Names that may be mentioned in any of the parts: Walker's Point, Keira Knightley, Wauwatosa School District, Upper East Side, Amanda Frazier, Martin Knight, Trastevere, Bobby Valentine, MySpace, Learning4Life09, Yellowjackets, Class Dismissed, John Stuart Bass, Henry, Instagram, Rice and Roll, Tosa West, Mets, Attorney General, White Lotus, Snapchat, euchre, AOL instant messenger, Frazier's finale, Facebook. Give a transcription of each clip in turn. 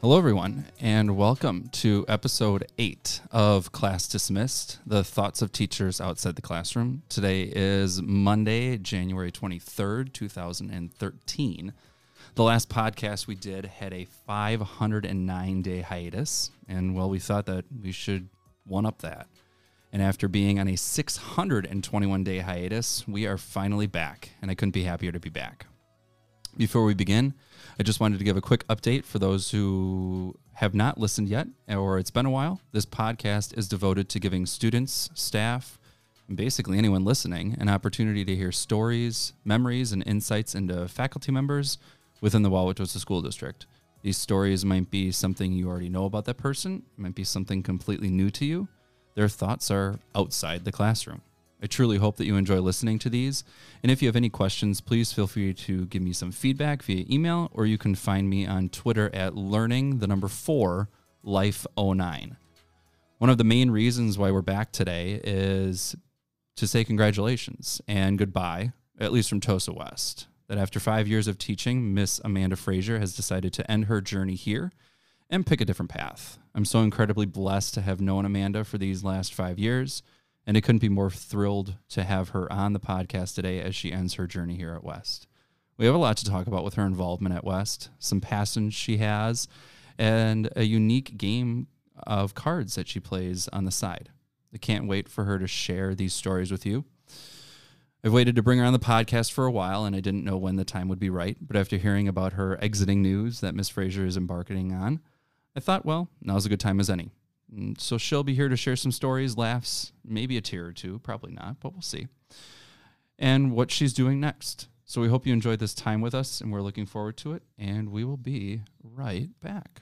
Hello, everyone, and welcome to episode 8 of Class Dismissed, the thoughts of teachers outside the classroom. Today is Monday, January 23rd, 2013. The last podcast we did had a 509-day hiatus, and, well, we thought that we should one-up that. And after being on a 621-day hiatus, we are finally back, and I couldn't be happier to be back. Before we begin, I just wanted to give a quick update for those who have not listened yet, or it's been a while. This podcast is devoted to giving students, staff, and basically anyone listening an opportunity to hear stories, memories, and insights into faculty members within the Wauwatosa School District. These stories might be something you already know about that person, it might be something completely new to you. Their thoughts are outside the classroom. I truly hope that you enjoy listening to these. And if you have any questions, please feel free to give me some feedback via email, or you can find me on Twitter at Learning4Life09. One of the main reasons why we're back today is to say congratulations and goodbye, at least from Tosa West, that after 5 years of teaching, Miss Amanda Frazier has decided to end her journey here and pick a different path. I'm so incredibly blessed to have known Amanda for these last 5 years, and I couldn't be more thrilled to have her on the podcast today as she ends her journey here at West. We have a lot to talk about with her involvement at West, some passions she has, and a unique game of cards that she plays on the side. I can't wait for her to share these stories with you. I've waited to bring her on the podcast for a while, and I didn't know when the time would be right, but after hearing about her exiting news that Miss Frazier is embarking on, I thought, well, now's a good time as any. So she'll be here to share some stories, laughs, maybe a tear or two, probably not, but we'll see. And what she's doing next. So we hope you enjoyed this time with us, and we're looking forward to it, and we will be right back.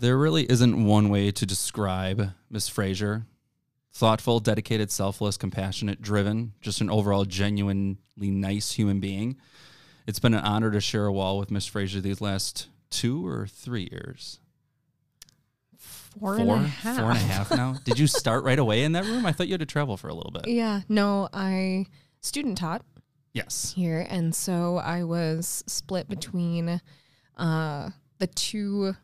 There really isn't one way to describe Miss Frazier. Thoughtful, dedicated, selfless, compassionate, driven, just an overall genuinely nice human being. It's been an honor to share a wall with Miss Frazier these last 2 or 3 years. Four and a half. 4.5 now? Did you start right away in that room? I thought you had to travel for a little bit. Yeah, no, I student taught. Yes. Here, and so I was split between the two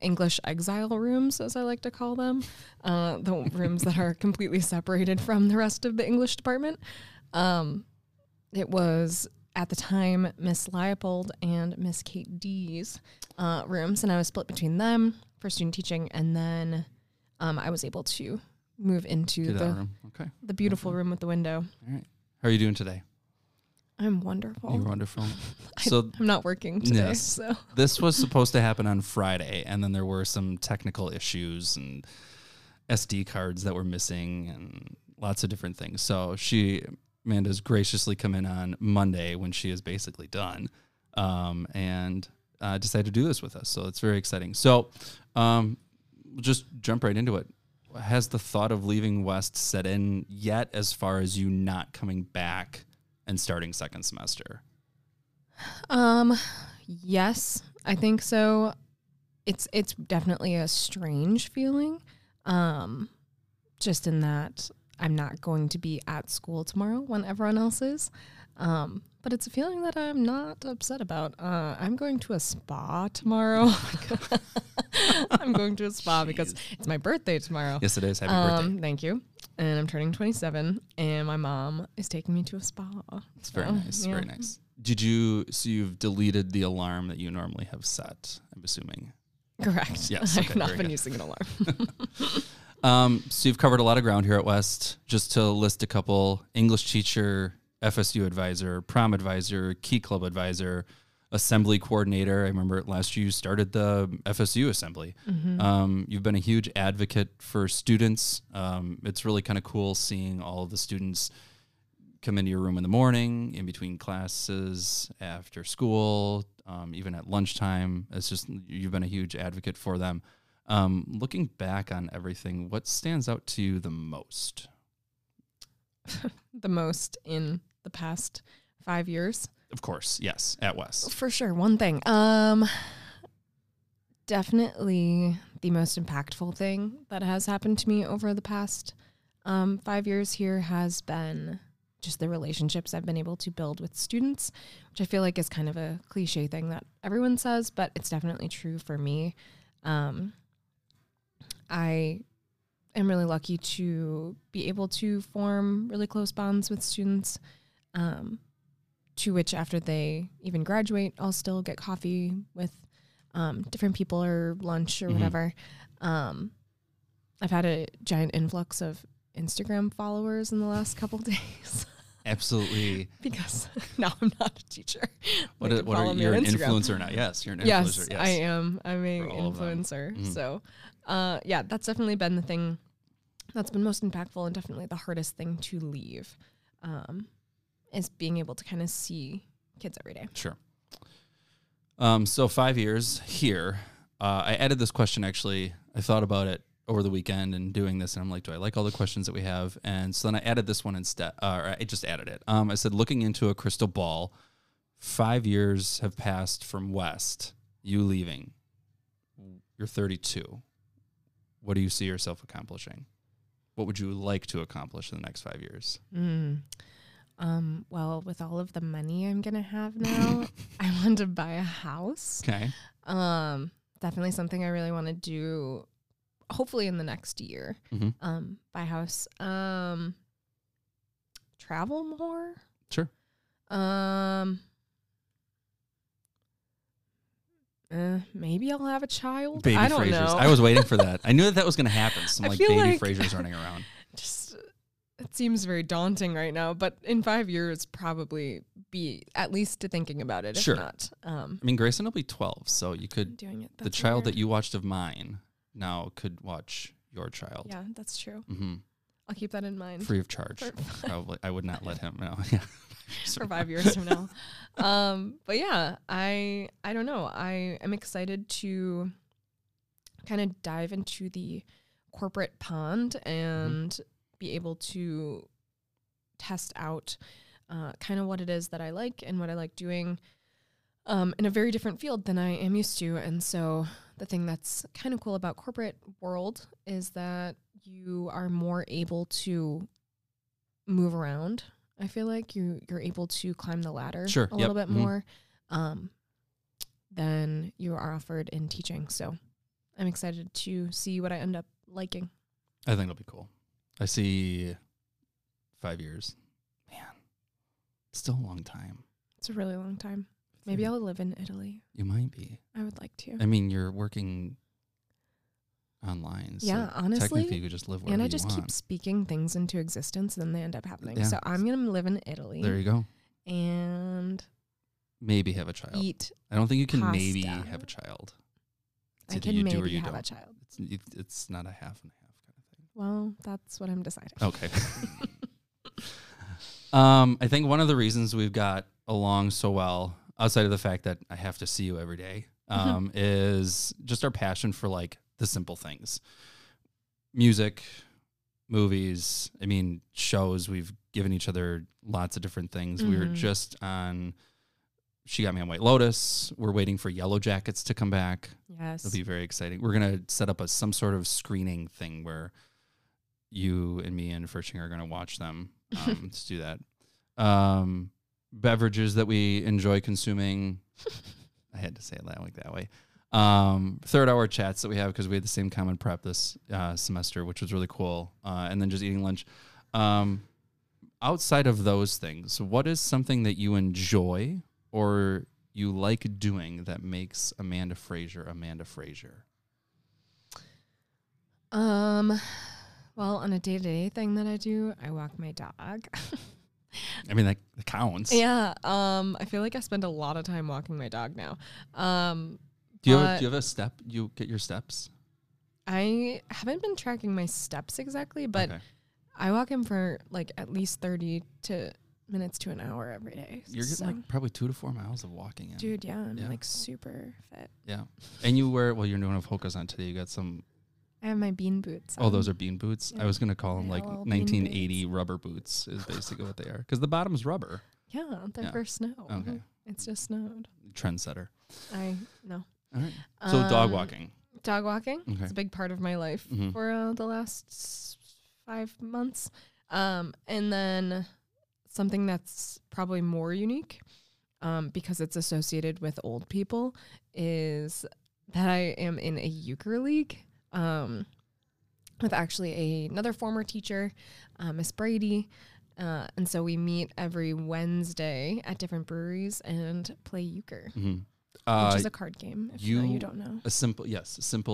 English exile rooms, as I like to call them, the rooms that are completely separated from the rest of the English department. It was, at the time, Miss Leopold and Miss Kate D's rooms, and I was split between them for student teaching, and then I was able to move into the beautiful room with the window. All right. How are you doing today? I'm wonderful. You're wonderful. So I'm not working today. Yes. So this was supposed to happen on Friday, and then there were some technical issues and SD cards that were missing and lots of different things. So Amanda's graciously come in on Monday when she is basically done and decided to do this with us. So it's very exciting. So we'll just jump right into it. Has the thought of leaving West set in yet as far as you not coming back and starting second semester? Yes, I think so. It's definitely a strange feeling, just in that I'm not going to be at school tomorrow when everyone else is. But it's a feeling that I'm not upset about. I'm going to a spa tomorrow. I'm going to a spa because it's my birthday tomorrow. Yes, it is. Happy birthday. Thank you. And I'm turning 27, and my mom is taking me to a spa. It's very nice. Yeah. Very nice. So you've deleted the alarm that you normally have set, I'm assuming. Correct. Yes. Okay, I've not been using an alarm. So you've covered a lot of ground here at West. Just to list a couple: English teacher, FSU advisor, prom advisor, key club advisor, assembly coordinator. I remember last year you started the FSU assembly. Mm-hmm. You've been a huge advocate for students. It's really kind of cool seeing all of the students come into your room in the morning, in between classes, after school, even at lunchtime. It's just, you've been a huge advocate for them. Looking back on everything, what stands out to you the most? The most in the past 5 years? Of course, yes, at West. For sure, one thing. definitely the most impactful thing that has happened to me over the past 5 years here has been just the relationships I've been able to build with students, which I feel like is kind of a cliche thing that everyone says, but it's definitely true for me. I am really lucky to be able to form really close bonds with students, to which after they even graduate, I'll still get coffee with different people or lunch or whatever. I've had a giant influx of Instagram followers in the last couple days. Absolutely. Because now I'm not a teacher. You're an influencer now. Yes, you're an influencer. Yes, I am. I'm an influencer. So yeah, that's definitely been the thing that's been most impactful and definitely the hardest thing to leave, is being able to kind of see kids every day. Sure. So 5 years here, I added this question actually. I thought about it over the weekend and doing this, and I'm like, do I like all the questions that we have? And so then I added this one instead, or I just added it. I said, looking into a crystal ball, 5 years have passed from West, you leaving. You're 32. What do you see yourself accomplishing? What would you like to accomplish in the next 5 years? Well, with all of the money I'm going to have now, I want to buy a house. Okay. Definitely something I really want to do, hopefully in the next year. Buy a house. Travel more. Sure. Maybe I'll have a child. Baby I don't Frazier's. Know. I was waiting for that. I knew that was going to happen. So I'm like, baby like Frazier's running around. Just, it seems very daunting right now, but in 5 years, probably be at least thinking about it. Sure. If not, I mean, Grayson will be 12, so you could, the child that you watched of mine now could watch your child. Yeah, that's true. I'll keep that in mind. Free of charge. Probably. I would not let him know. For 5 years from now. But yeah, I don't know. I am excited to kind of dive into the corporate pond and be able to test out kind of what it is that I like and what I like doing in a very different field than I am used to. And so the thing that's kind of cool about corporate world is that you are more able to move around. I feel like you're able to climb the ladder a little bit more than you are offered in teaching. So I'm excited to see what I end up liking. I think it'll be cool. I see 5 years. Man, still a long time. It's a really long time. Maybe I'll live in Italy. You might be. I would like to. I mean, you're working online. So yeah, honestly. Technically, you could just live wherever you want. And I just keep speaking things into existence, and then they end up happening. Yeah. So I'm going to live in Italy. There you go. And maybe have a child. I don't think you can maybe have a child. I can maybe have a child. It's not a half and a half. Well, that's what I'm deciding. Okay. I think one of the reasons we've got along so well, outside of the fact that I have to see you every day, is just our passion for like the simple things. Music, movies, I mean, shows. We've given each other lots of different things. We were just on, she got me on White Lotus. We're waiting for Yellowjackets to come back. Yes. It'll be very exciting. We're going to set up some sort of screening thing where you and me and Fershing are going to watch them. Let's do that. Beverages that we enjoy consuming. I had to say it that way. Third-hour chats that we have because we had the same common prep this semester, which was really cool. And then just eating lunch. Outside of those things, what is something that you enjoy or you like doing that makes Amanda Frazier Amanda Frazier? Well, on a day-to-day thing that I do, I walk my dog. I mean, that counts. Yeah. I feel like I spend a lot of time walking my dog now. Do you have a step? You get your steps? I haven't been tracking my steps exactly, but I walk him for like at least 30 to minutes to an hour every day. You're getting like probably 2 to 4 miles of walking in. Dude, yeah. I'm like super fit. Yeah. And you wear, well, you're doing a focus on today. You got some. I have my bean boots. Oh, those are bean boots? Yeah. I was going to call them like 1980 rubber boots is basically what they are. Because the bottom's rubber. Yeah, they're for snow. Okay. It's just snowed. Trendsetter. I know. All right. So dog walking. Dog walking. Okay. It's a big part of my life for the last 5 months. And then something that's probably more unique because it's associated with old people is that I am in a euchre league with actually another former teacher, Miss Brady. And so we meet every Wednesday at different breweries and play euchre, which is a card game, if you don't know. A simple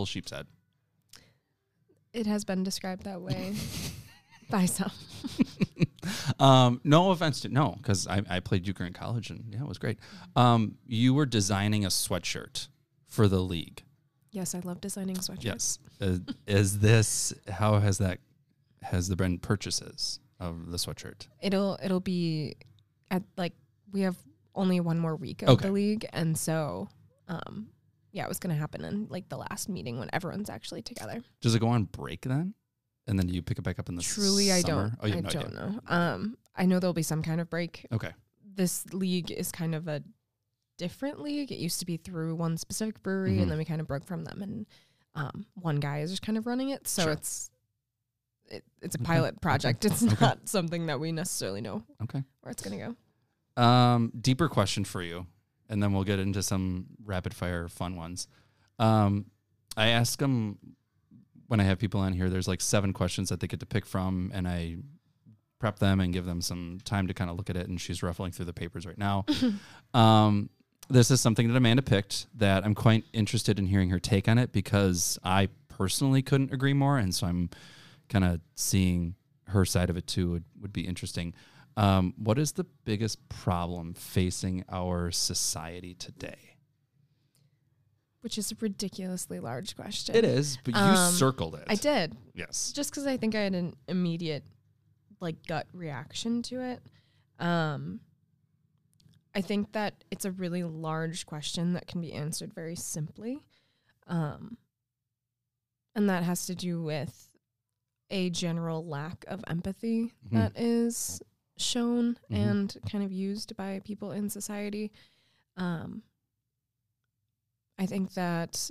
sheep's head. It has been described that way by some. No offense to, no, because I played euchre in college, and yeah, it was great. You were designing a sweatshirt for the league. Yes, I love designing sweatshirts. Yes. How has there been purchases of the sweatshirt? It'll be at, like, we have only one more week of the league, and so yeah, it was gonna happen in like the last meeting when everyone's actually together. Does it go on break then? And then do you pick it back up in the summer? I don't know. I know there'll be some kind of break. Okay. This league is kind of a different league. It used to be through one specific brewery, and then we kind of broke from them, and one guy is just kind of running it. So it's a pilot project. It's not something that we necessarily know where it's going to go. Deeper question for you, and then we'll get into some rapid fire fun ones. I ask them when I have people on here, there's like 7 questions that they get to pick from, and I prep them and give them some time to kind of look at it. And she's ruffling through the papers right now. This is something that Amanda picked that I'm quite interested in hearing her take on it, because I personally couldn't agree more. And so I'm kind of seeing her side of it too would be interesting. What is the biggest problem facing our society today? Which is a ridiculously large question. It is, but you circled it. I did. Yes. Just because I think I had an immediate, like, gut reaction to it. I think that it's a really large question that can be answered very simply. And that has to do with a general lack of empathy that is shown and kind of used by people in society. I think that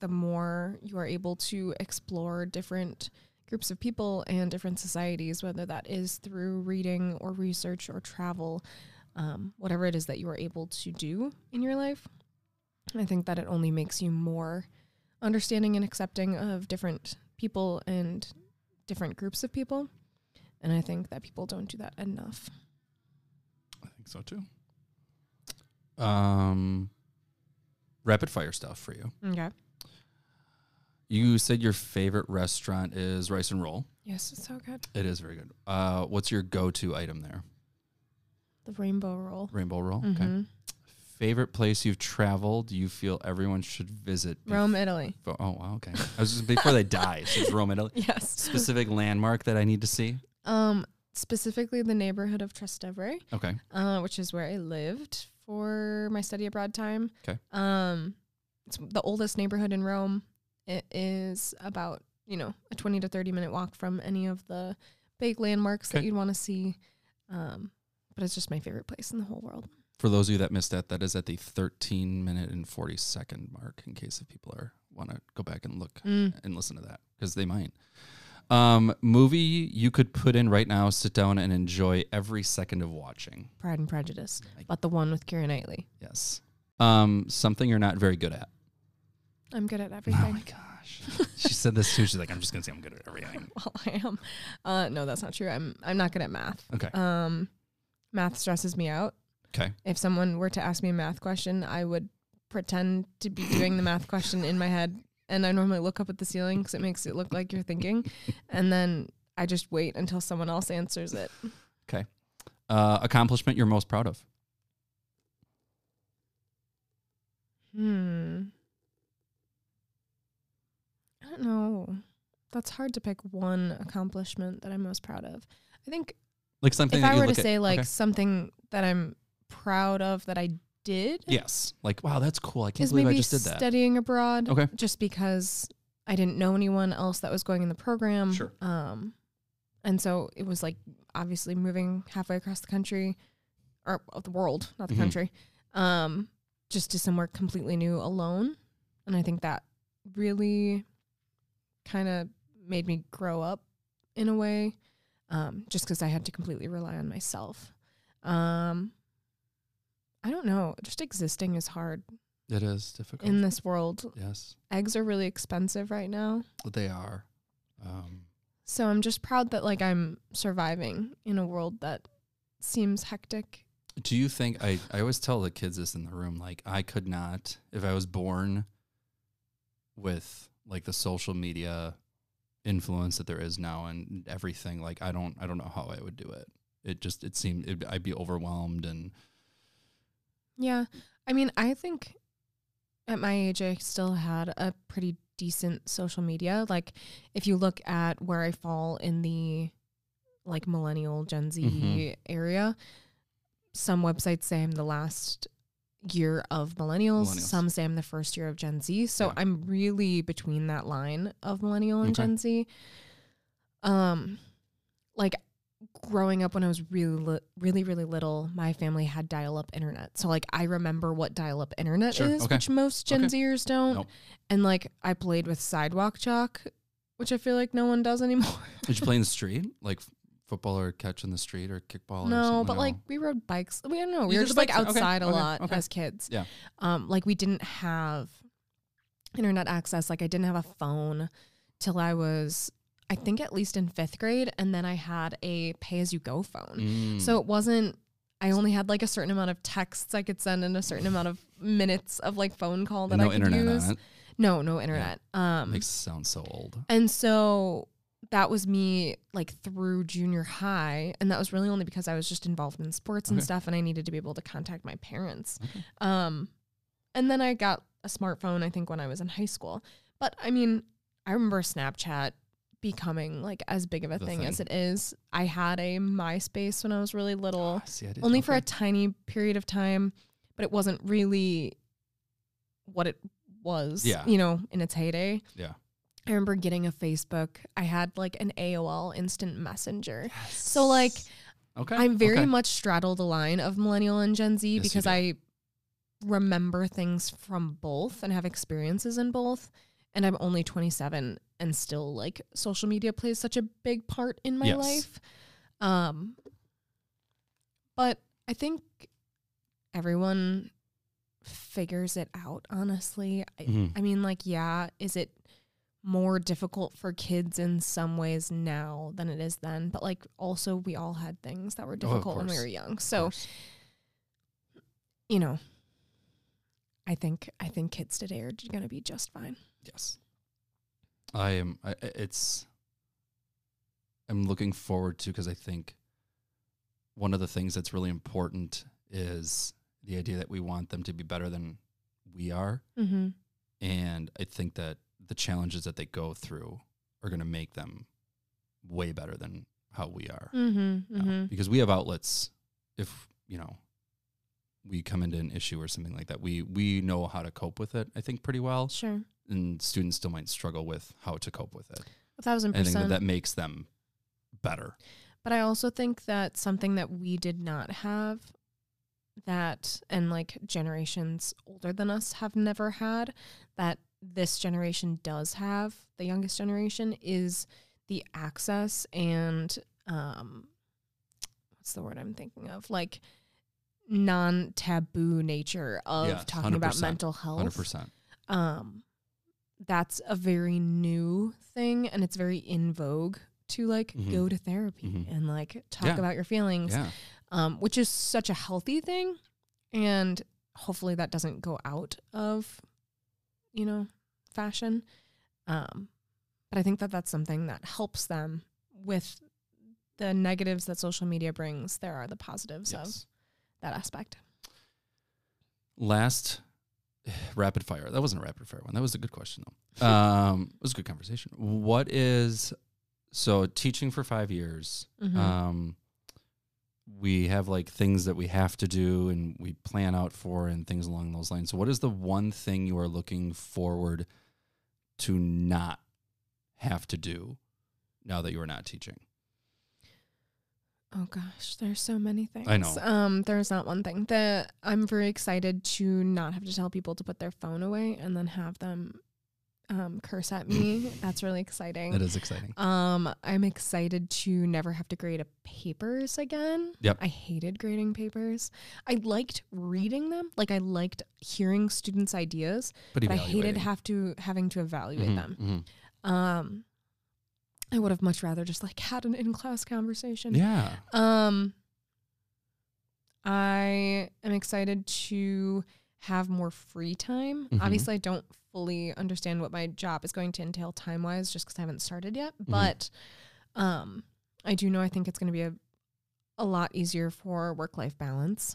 the more you are able to explore different groups of people and different societies, whether that is through reading or research or travel, whatever it is that you are able to do in your life, I think that it only makes you more understanding and accepting of different people and different groups of people. And I think that people don't do that enough. I think so too. Rapid fire stuff for you. Okay. You said your favorite restaurant is Rice and Roll. Yes, it's so good. It is very good. What's your go-to item there? The rainbow roll. Rainbow roll. Okay. Favorite place you've traveled? You feel everyone should visit? Rome, Italy. Oh, wow. Okay. I was just before they die. So it's Rome, Italy. Yes. Specific landmark that I need to see. Specifically the neighborhood of Trastevere. Okay. Which is where I lived for my study abroad time. Okay. It's the oldest neighborhood in Rome. It is about, you know, a 20 to 30 minute walk from any of the big landmarks that you'd want to see. But it's just my favorite place in the whole world. For those of you that missed that, that is at the 13 minute and 40 second mark, in case if people are want to go back and look and listen to that, because they might. Movie you could put in right now, sit down and enjoy every second of watching. Pride and Prejudice, but the one with Keira Knightley. Yes. Something you're not very good at. I'm good at everything. Oh my gosh. She said this too. She's like, I'm just going to say I'm good at everything. Well, I am. No, that's not true. I'm not good at math. Okay. Math stresses me out. Okay. If someone were to ask me a math question, I would pretend to be doing the math question in my head. And I normally look up at the ceiling because it makes it look like you're thinking. And then I just wait until someone else answers it. Okay. Accomplishment you're most proud of? I don't know. That's hard to pick one accomplishment that I'm most proud of. I think like something if I were to say like something that I'm proud of that I did. Yes. Like, wow, that's cool. I can't believe I just did that. Studying abroad. Okay. Just because I didn't know anyone else that was going in the program. Sure. And so it was like obviously moving halfway across the country or the world, not the country, just to somewhere completely new alone. And I think that really kind of made me grow up in a way, just because I had to completely rely on myself. I don't know. Just existing is hard. It is difficult. In this world. Yes. Eggs are really expensive right now. They are. So I'm just proud that, like, I'm surviving in a world that seems hectic. Do you think, I always tell the kids this in the room, like, I could not, if I was born with, like, the social media influence that there is now and everything, like, I don't know how I would do it. I'd be overwhelmed and. Yeah. I mean, I think at my age, I still had a pretty decent social media. Like, if you look at where I fall in the, like, millennial Gen Z area, some websites say I'm the last year of millennials. Some say I'm the first year of Gen Z. So yeah. I'm really between that line of millennial and Gen Z. Like, growing up when I was really little, my family had dial-up internet. So, like, I remember what dial-up internet is, which most Gen Zers don't. Nope. And, like, I played with sidewalk chalk, which I feel like no one does anymore. Did you play in the street? Like, football or catch in the street or kickball? No, or something? But, like, we rode bikes. We don't know. We were just, like, outside a lot as kids. Yeah. Like, we didn't have internet access. Like, I didn't have a phone till I was... I think at least in 5th grade, and then I had a pay-as-you-go phone. So it wasn't, I only had, like, a certain amount of texts I could send and a certain amount of minutes of, like, phone call that I could use. No internet. Yeah. Makes it sound so old. And so that was me, like, through junior high, and that was really only because I was just involved in sports and stuff, and I needed to be able to contact my parents. And then I got a smartphone, I think, when I was in high school. But, I mean, I remember Snapchat becoming, like, as big of a thing as it is. I had a MySpace when I was really little, only for a tiny period of time, but it wasn't really what it was, you know, in its heyday. Yeah. I remember getting a Facebook. I had, like, an AOL instant messenger. So, like, I'm very much straddled the line of millennial and Gen Z because I remember things from both and have experiences in both. And I'm only 27 and still, like, social media plays such a big part in my life. But I think everyone figures it out, honestly. I mean, like, yeah, is it more difficult for kids in some ways now than it is then? But, like, also we all had things that were difficult when we were young. So, you know, I think kids today are going to be just fine. Yes. I'm looking forward to, because I think one of the things that's really important is the idea that we want them to be better than we are. And I think that the challenges that they go through are going to make them way better than how we are. Because we have outlets. If, you know, we come into an issue or something like that, we know how to cope with it, I think, pretty well. Sure. And students still might struggle with how to cope with it. 1,000%. I think that makes them better. But I also think that something that we did not have that, and, like, generations older than us have never had, that this generation does have, the youngest generation, is the access and, what's the word I'm thinking of? Like, non-taboo nature of talking about mental health. 100%. That's a very new thing, and it's very in vogue to, like, go to therapy and, like, talk about your feelings, which is such a healthy thing. And hopefully that doesn't go out of, you know, fashion. But I think that that's something that helps them with the negatives that social media brings. There are the positives of that aspect. Last rapid fire. That wasn't a rapid fire one. That was a good question, though. It was a good conversation. What is, so teaching for 5 years, we have, like, things that we have to do and we plan out for and things along those lines. So what is the one thing you are looking forward to not have to do now that you are not teaching? Oh gosh, there's so many things. I know. There's not one thing. That I'm very excited to not have to tell people to put their phone away and then have them curse at me. That's really exciting. That is exciting. I'm excited to never have to grade papers again. Yep. I hated grading papers. I liked reading them. Like I liked hearing students' ideas, but I hated having to evaluate them. Mm-hmm. I would have much rather just like had an in-class conversation. Yeah. I am excited to have more free time. Mm-hmm. Obviously, I don't fully understand what my job is going to entail time-wise just because I haven't started yet. Mm-hmm. But I do know I think it's going to be a lot easier for work-life balance.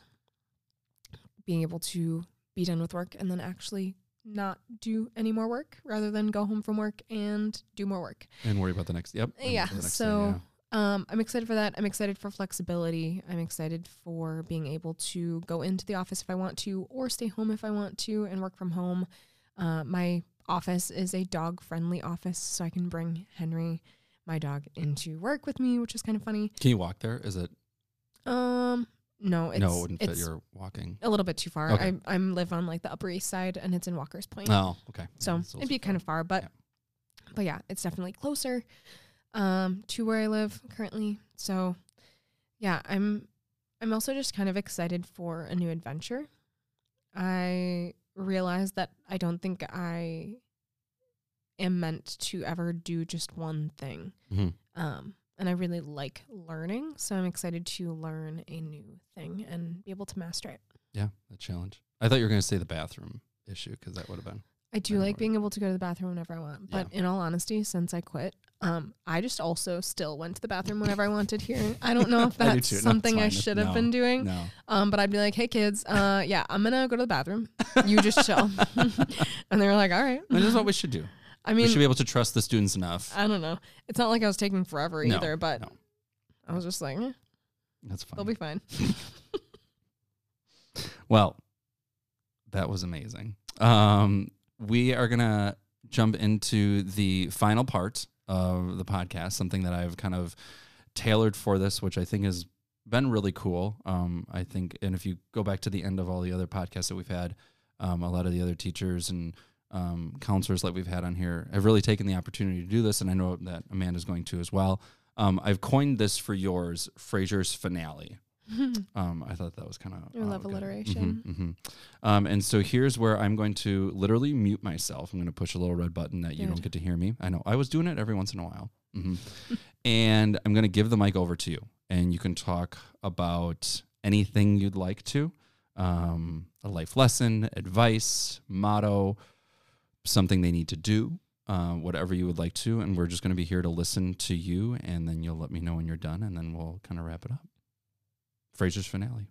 Being able to be done with work and then actually not do any more work rather than go home from work and do more work and worry about the next I'm excited for that. I'm excited for flexibility. I'm excited for being able to go into the office if I want to or stay home if I want to and work from home. My office is a dog friendly office, so I can bring Henry, my dog, into work with me, which is kind of funny. Can you walk there? Is it No, it wouldn't fit your walking. A little bit too far. Okay. I'm live on like the Upper East Side and it's in Walker's Point. Oh, okay. So it'd be kind of far, but yeah, it's definitely closer to where I live currently. So yeah, I'm also just kind of excited for a new adventure. I realized that I don't think I am meant to ever do just one thing. Mm-hmm. And I really like learning, so I'm excited to learn a new thing and be able to master it. Yeah, the challenge. I thought you were going to say the bathroom issue because that would have been. I do like being able to go to the bathroom whenever I want. But in all honesty, since I quit, I just also still went to the bathroom whenever I wanted here. I don't know if that's something I should have been doing. No. But I'd be like, hey, kids, yeah, I'm going to go to the bathroom. You just chill. And they were like, all right. This is what we should do. I mean, we should be able to trust the students enough. I don't know. It's not like I was taking forever either, but I was just like, eh, that's fine. They'll be fine. Well, that was amazing. We are going to jump into the final part of the podcast, something that I've kind of tailored for this, which I think has been really cool. I think, and if you go back to the end of all the other podcasts that we've had, a lot of the other teachers and counselors that we've had on here have really taken the opportunity to do this, and I know that Amanda's going to as well. I've coined this for yours, Frazier's Finale. I thought that was kind of... I love alliteration. Mm-hmm, mm-hmm. And so here's where I'm going to literally mute myself. I'm going to push a little red button that you don't get to hear me. I know. I was doing it every once in a while. Mm-hmm. And I'm going to give the mic over to you, and you can talk about anything you'd like to. A life lesson, advice, motto, something they need to do, whatever you would like to, and we're just going to be here to listen to you, and then you'll let me know when you're done, and then we'll kind of wrap it up. Frazier's Finale.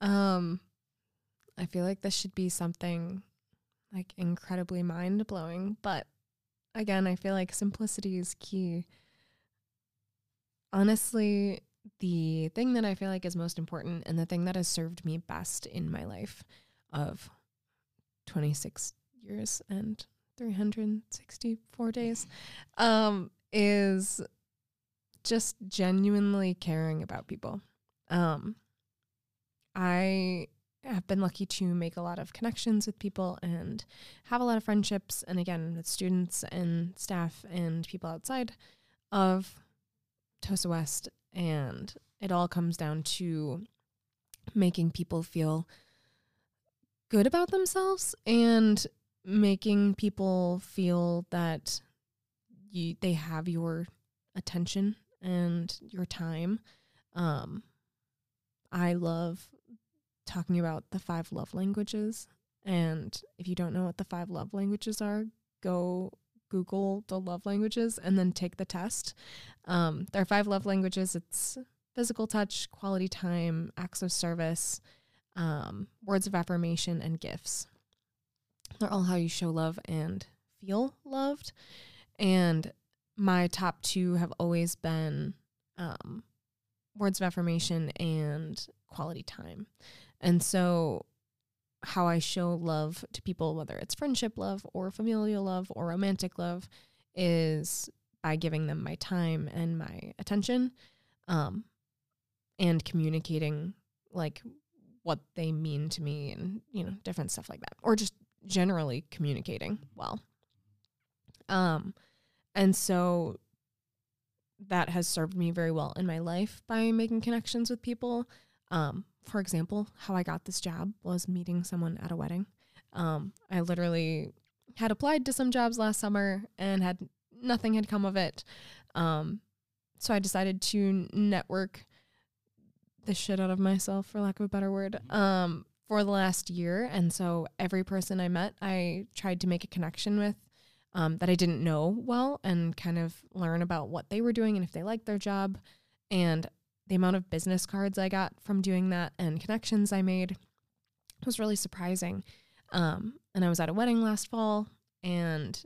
I feel like this should be something like incredibly mind-blowing, but again, I feel like simplicity is key. Honestly, the thing that I feel like is most important and the thing that has served me best in my life of 26 years and 364 days is just genuinely caring about people. I have been lucky to make a lot of connections with people and have a lot of friendships, and again with students and staff and people outside of Tosa West, and it all comes down to making people feel good about themselves and making people feel that they have your attention and your time. I love talking about the 5 love languages, and if you don't know what the 5 love languages are, go Google the love languages and then take the test. There are 5 love languages. It's physical touch, quality time, acts of service, words of affirmation, and gifts. They're all how you show love and feel loved. And my top 2 have always been words of affirmation and quality time. And so how I show love to people, whether it's friendship love or familial love or romantic love, is by giving them my time and my attention, and communicating like what they mean to me and, you know, different stuff like that, or just generally communicating well. And so that has served me very well in my life by making connections with people. For example, how I got this job was meeting someone at a wedding. I literally had applied to some jobs last summer and nothing had come of it. So I decided to network the shit out of myself, for lack of a better word, for the last year. And so every person I met, I tried to make a connection with, that I didn't know well, and kind of learn about what they were doing and if they liked their job. And the amount of business cards I got from doing that and connections I made was really surprising. And I was at a wedding last fall and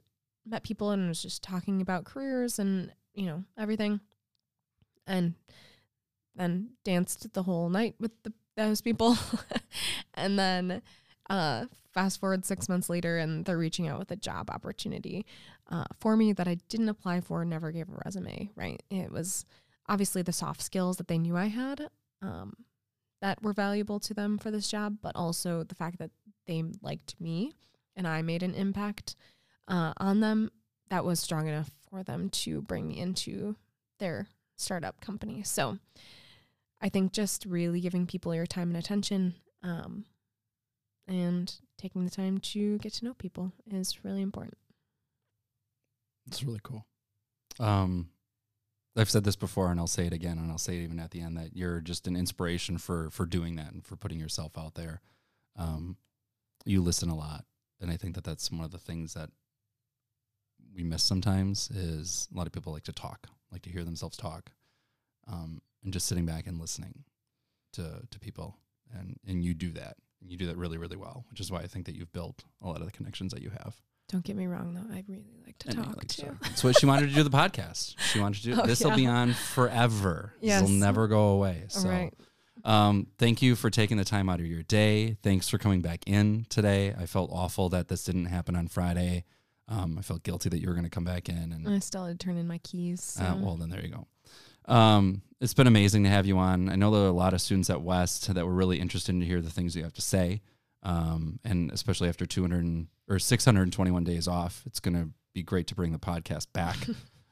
met people and was just talking about careers and, you know, everything. And then danced the whole night with those people. And then fast forward 6 months later, and they're reaching out with a job opportunity for me that I didn't apply for, never gave a resume, right? It was obviously the soft skills that they knew I had that were valuable to them for this job, but also the fact that they liked me and I made an impact on them that was strong enough for them to bring me into their startup company. So I think just really giving people your time and attention and taking the time to get to know people is really important. It's really cool. I've said this before, and I'll say it again, and I'll say it even at the end, that you're just an inspiration for doing that and for putting yourself out there. You listen a lot, and I think that that's one of the things that we miss sometimes is a lot of people like to talk, like to hear themselves talk, and just sitting back and listening to people. And you do that. You do that really, really well, which is why I think that you've built a lot of the connections that you have. Don't get me wrong, though. I really like to talk, too. That's what she wanted to do, the podcast. She wanted to do this. This will be on forever. Yes. This will never go away. So right. Thank you for taking the time out of your day. Thanks for coming back in today. I felt awful that this didn't happen on Friday. I felt guilty that you were going to come back in. And I still had to turn in my keys. So. Well, then there you go. It's been amazing to have you on. I know there are a lot of students at West that were really interested to hear the things you have to say. And especially after 621 days off, it's going to be great to bring the podcast back.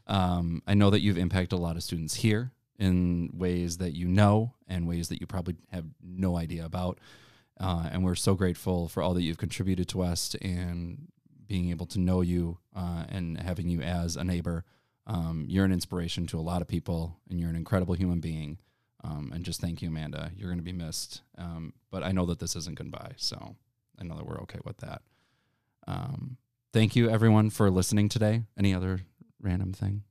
I know that you've impacted a lot of students here in ways that you know and ways that you probably have no idea about. And we're so grateful for all that you've contributed to West and being able to know you and having you as a neighbor. You're an inspiration to a lot of people, and you're an incredible human being. And just thank you, Amanda. You're going to be missed. But I know that this isn't goodbye, so I know that we're okay with that. Thank you, everyone, for listening today. Any other random thing?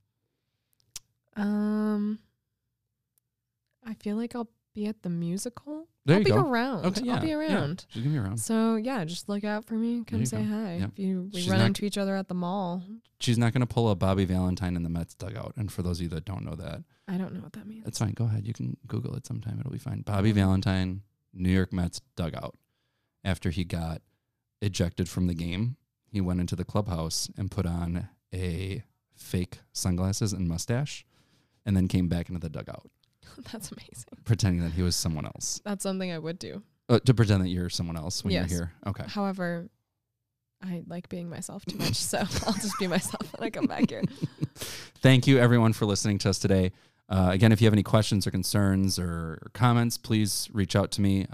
I feel like I'll be at the musical. I'll be around. Okay, yeah, I'll be around. Yeah, she's gonna be around. So, yeah, just look out for me. Come say hi. Yep. If we run into each other at the mall. She's not going to pull a Bobby Valentine in the Mets dugout. And for those of you that don't know that. I don't know what that means. That's fine. Go ahead. You can Google it sometime. It'll be fine. Bobby Valentine, New York Mets dugout. After he got ejected from the game, he went into the clubhouse and put on a fake sunglasses and mustache and then came back into the dugout. That's amazing. Pretending that he was someone else. That's something I would do. To pretend that you're someone else when you're here. Okay. However, I like being myself too much, so I'll just be myself when I come back here. Thank you, everyone, for listening to us today. Again, if you have any questions or concerns or comments, please reach out to me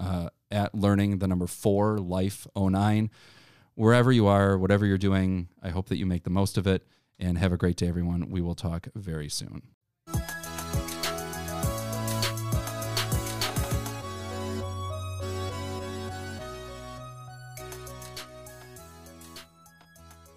at Learning4Life09. Wherever you are, whatever you're doing, I hope that you make the most of it, and have a great day, everyone. We will talk very soon.